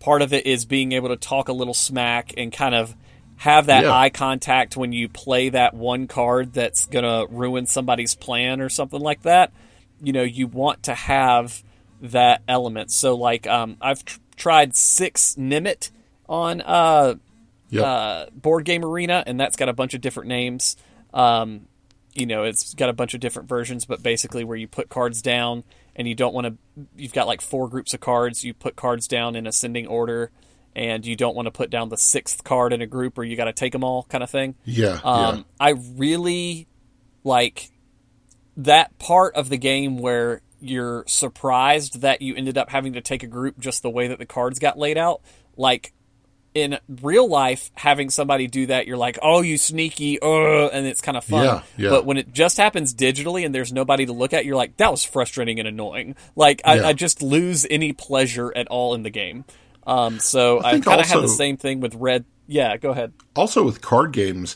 part of it is being able to talk a little smack and kind of have that yeah. eye contact when you play that one card that's going to ruin somebody's plan or something like that. You know, you want to have that element. So, like, um, I've tr- tried six Nimitz on uh, yep. uh, Board Game Arena, and that's got a bunch of different names. Um, you know, it's got a bunch of different versions, but basically where you put cards down and you don't want to, you've got like four groups of cards, you put cards down in ascending order, and you don't want to put down the sixth card in a group or you got to take them all kind of thing. Yeah, um, yeah. I really like that part of the game where you're surprised that you ended up having to take a group just the way that the cards got laid out. Like, in real life, having somebody do that, you're like, oh, you sneaky, uh, and it's kind of fun. Yeah, yeah. But when it just happens digitally and there's nobody to look at, you're like, that was frustrating and annoying. Like, I, yeah. I just lose any pleasure at all in the game. Um, so I, I kind of have the same thing with Red. Yeah, go ahead. Also with card games,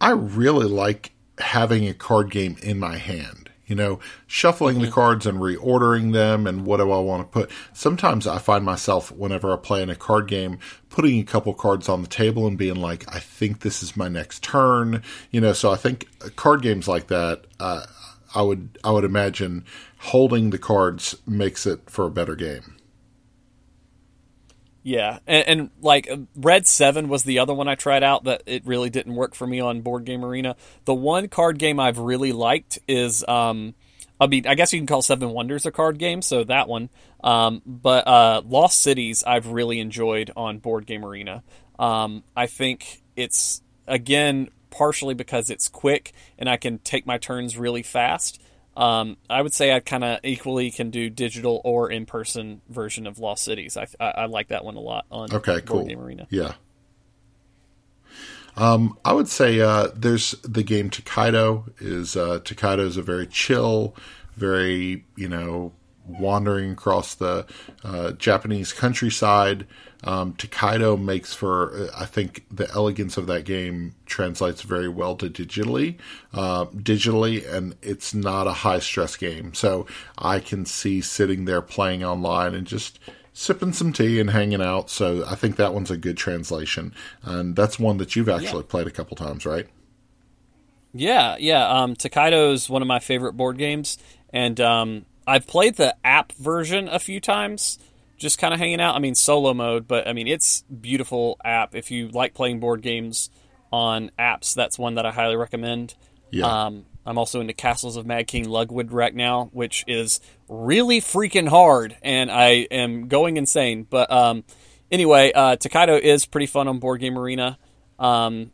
I really like having a card game in my hand. You know, shuffling mm-hmm. the cards and reordering them and what do I want to put. Sometimes I find myself, whenever I play in a card game, putting a couple cards on the table and being like, I think this is my next turn. You know, so I think card games like that, uh, I would I would imagine holding the cards makes it for a better game. Yeah, and, and like Red seven was the other one I tried out that it really didn't work for me on Board Game Arena. The one card game I've really liked is, um, I mean, I guess you can call Seven Wonders a card game, so that one. Um, but uh, Lost Cities I've really enjoyed on Board Game Arena. Um, I think it's, again, partially because it's quick and I can take my turns really fast. Um, I would say I kind of equally can do digital or in-person version of Lost Cities. I I, I like that one a lot on okay, Board cool. Game Arena. Yeah. Um, I would say uh, there's the game Tokaido. Is uh, Tokaido is a very chill, very, you know, wandering across the uh, Japanese countryside. Um, Tokaido makes for, I think, the elegance of that game translates very well to digitally, uh, digitally, and it's not a high-stress game. So I can see sitting there playing online and just sipping some tea and hanging out. So I think that one's a good translation. And that's one that you've actually yeah. played a couple times, right? Yeah, yeah. Um, Tokaido is one of my favorite board games, and um, I've played the app version a few times, just kind of hanging out. I mean, solo mode, but I mean, it's beautiful app. If you like playing board games on apps, that's one that I highly recommend. Yeah. Um, I'm also into Castles of Mad King Lugwood right now, which is really freaking hard, and I am going insane. But um, anyway, uh, Tokaido is pretty fun on Board Game Arena. Um,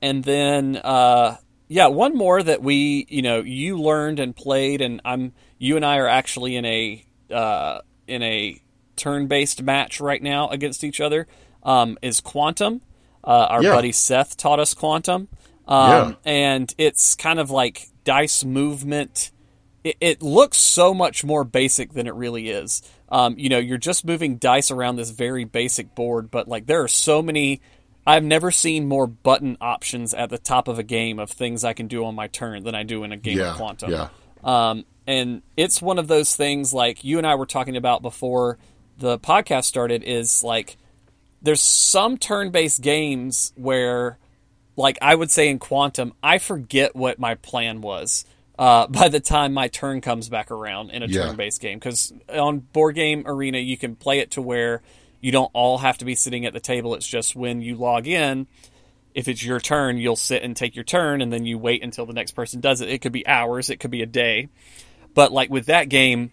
and then, uh, yeah, one more that we, you know, you learned and played, and I'm, you and I are actually in a, uh, in a, turn-based match right now against each other, um, is Quantum. Uh, our yeah. buddy Seth taught us Quantum. Um, yeah. And it's kind of like dice movement. It, it looks so much more basic than it really is. Um, you know, you're just moving dice around this very basic board, but like there are so many... I've never seen more button options at the top of a game of things I can do on my turn than I do in a game yeah. of Quantum. Yeah. Um, and it's one of those things like you and I were talking about before the podcast started is like there's some turn-based games where like I would say in Quantum, I forget what my plan was uh, by the time my turn comes back around in a yeah. turn-based game. Cause on Board Game Arena, you can play it to where you don't all have to be sitting at the table. It's just when you log in, if it's your turn, you'll sit and take your turn and then you wait until the next person does it. It could be hours. It could be a day. But like with that game,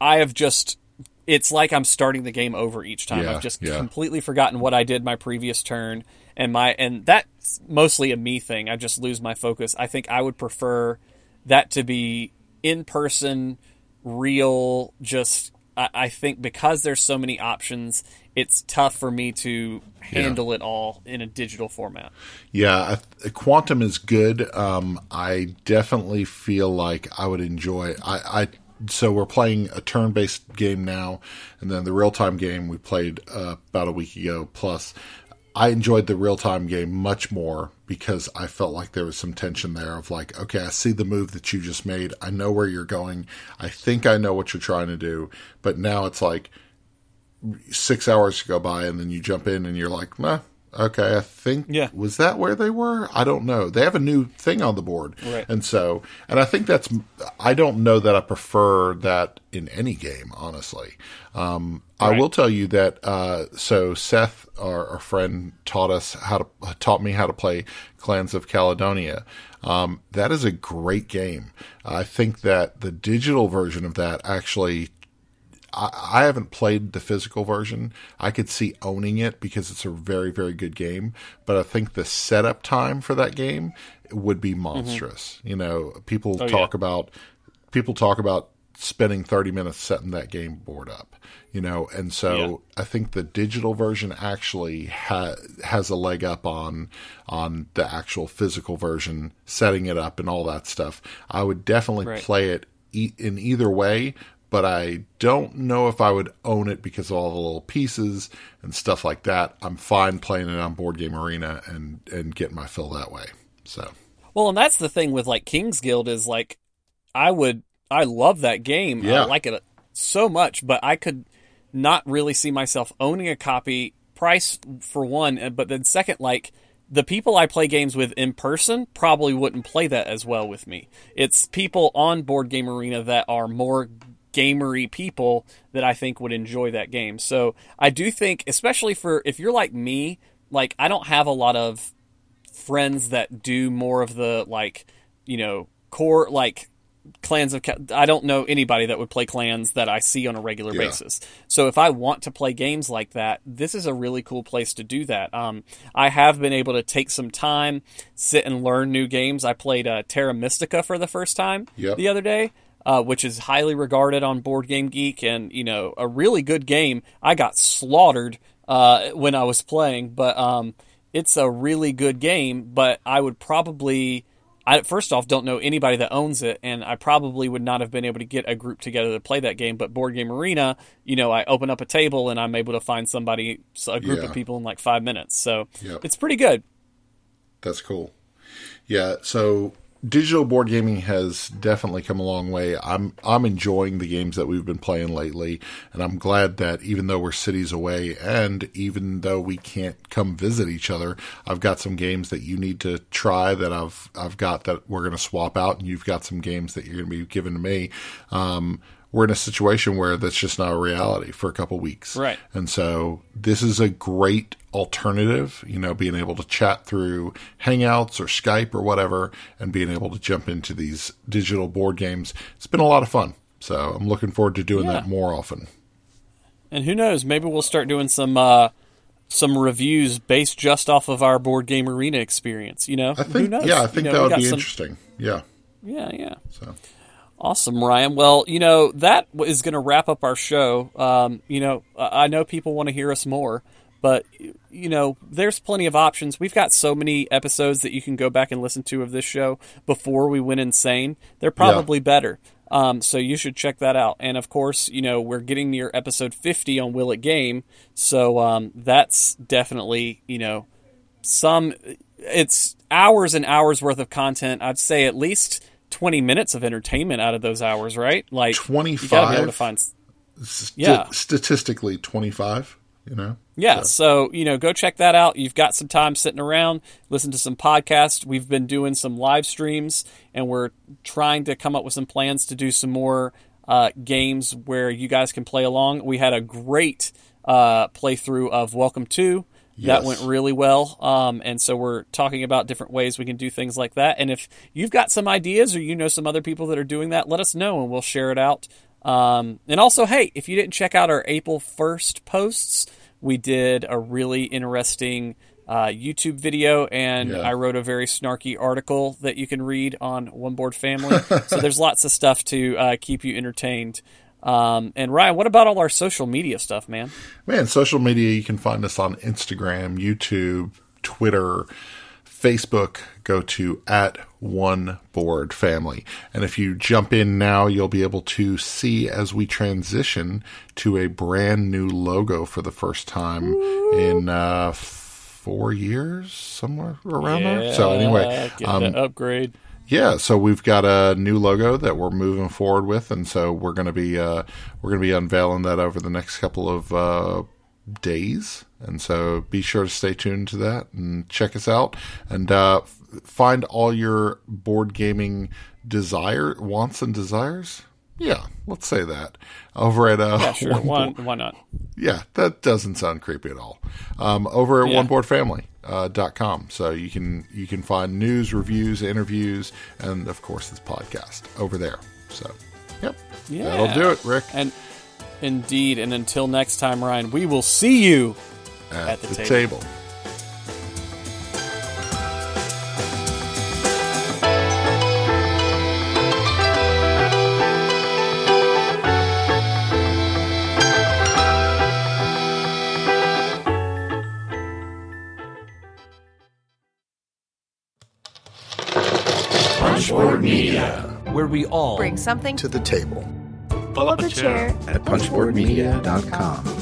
I have just, it's like I'm starting the game over each time. Yeah, I've just yeah. completely forgotten what I did my previous turn, and my and that's mostly a me thing. I just lose my focus. I think I would prefer that to be in person, real. Just I, I think because there's so many options, it's tough for me to handle yeah. it all in a digital format. Yeah, I, Quantum is good. Um, I definitely feel like I would enjoy. I. I So we're playing a turn-based game now, and then the real-time game we played uh, about a week ago. Plus, I enjoyed the real-time game much more because I felt like there was some tension there of like, okay, I see the move that you just made. I know where you're going. I think I know what you're trying to do. But now it's like six hours go by, and then you jump in, and you're like, meh, Okay, I think, yeah. was that where they were? I don't know. They have a new thing on the board. Right. And so, and I think that's, I don't know that I prefer that in any game, honestly. Um, right. I will tell you that, uh, so Seth, our, our friend, taught us how to, taught me how to play Clans of Caledonia. Um, that is a great game. I think that the digital version of that actually I haven't played the physical version. I could see owning it because it's a very, very good game. But I think the setup time for that game would be monstrous. Mm-hmm. You know, people oh, talk yeah. about people talk about spending thirty minutes setting that game board up. You know, and so yeah. I think the digital version actually ha- has a leg up on on the actual physical version, setting it up and all that stuff. I would definitely right. play it e- in either way. But I don't know if I would own it because of all the little pieces and stuff like that. I'm fine playing it on Board Game Arena and, and getting my fill that way. So, well, and that's the thing with like King's Guild is like, I would, I love that game. Yeah. I like it so much, but I could not really see myself owning a copy, price for one. But then second, like the people I play games with in person probably wouldn't play that as well with me. It's people on Board Game Arena that are more gamery people that I think would enjoy that game. So I do think, especially for if you're like me, like I don't have a lot of friends that do more of the like, you know, core like clans of. I don't know anybody that would play clans that I see on a regular yeah. basis. So if I want to play games like that, this is a really cool place to do that. Um, I have been able to take some time, sit and learn new games. I played uh, Terra Mystica for the first time yep. the other day. Uh, which is highly regarded on Board Game Geek and, you know, a really good game. I got slaughtered uh, when I was playing, but um, it's a really good game, but I would probably, I first off, don't know anybody that owns it, and I probably would not have been able to get a group together to play that game, but Board Game Arena, you know, I open up a table and I'm able to find somebody, a group yeah. of people in like five minutes, so yep. it's pretty good. That's cool. Yeah, so digital board gaming has definitely come a long way. I'm I'm enjoying the games that we've been playing lately, and I'm glad that even though we're cities away and even though we can't come visit each other, I've got some games that you need to try that I've I've got that we're going to swap out, and you've got some games that you're going to be giving to me. Um, we're in a situation where that's just not a reality for a couple of weeks. Right. And so this is a great alternative, you know, being able to chat through Hangouts or Skype or whatever, and being able to jump into these digital board games. It's been a lot of fun. So I'm looking forward to doing yeah. that more often. And who knows, maybe we'll start doing some, uh, some reviews based just off of our Board Game Arena experience, you know, I think, who knows? Yeah, I think you know, that would be some interesting. Yeah. Yeah. Yeah. So. Awesome, Ryan. Well, you know, that is going to wrap up our show. Um, you know, I know people want to hear us more, but, you know, there's plenty of options. We've got so many episodes that you can go back and listen to of this show before we went insane. They're probably yeah. better. Um, so you should check that out. And, of course, you know, we're getting near episode fifty on Will It Game. So um, that's definitely, you know, some it's hours and hours worth of content. I'd say at least twenty minutes of entertainment out of those hours, right? Like twenty-five. You gotta be able to find st- yeah. statistically twenty-five, you know? Yeah. So. so, you know, go check that out. You've got some time sitting around, listen to some podcasts. We've been doing some live streams, and we're trying to come up with some plans to do some more uh, games where you guys can play along. We had a great uh, playthrough of Welcome To. Yes. That went really well, um, and so we're talking about different ways we can do things like that. And if you've got some ideas or you know some other people that are doing that, let us know and we'll share it out. Um, and also, hey, if you didn't check out our April first posts, we did a really interesting uh, YouTube video, and yeah. I wrote a very snarky article that you can read on One Board Family. So there's lots of stuff to uh, keep you entertained. Um, and Ryan, what about all our social media stuff, man? Man, social media, you can find us on Instagram, YouTube, Twitter, Facebook. Go to at One Board Family. And if you jump in now, you'll be able to see as we transition to a brand new logo for the first time in uh, four years, somewhere around yeah, there. So anyway, get um, the upgrade. Yeah, so we've got a new logo that we're moving forward with, and so we're going to be uh, we're going to be unveiling that over the next couple of uh, days. And so be sure to stay tuned to that and check us out. And uh, find all your board gaming desire, wants and desires. Yeah, let's say that. Over at uh, yeah, sure. one, one, why not? Yeah, that doesn't sound creepy at all. Um, over at yeah. one board family dot com, uh, so you can you can find news, reviews, interviews, and of course this podcast over there. So, yep, yeah, that'll do it, Rick. And indeed, and until next time, Ryan, we will see you at, at the, the table. table. Where we all bring something to the table. Pull up a chair at punchboard media dot com.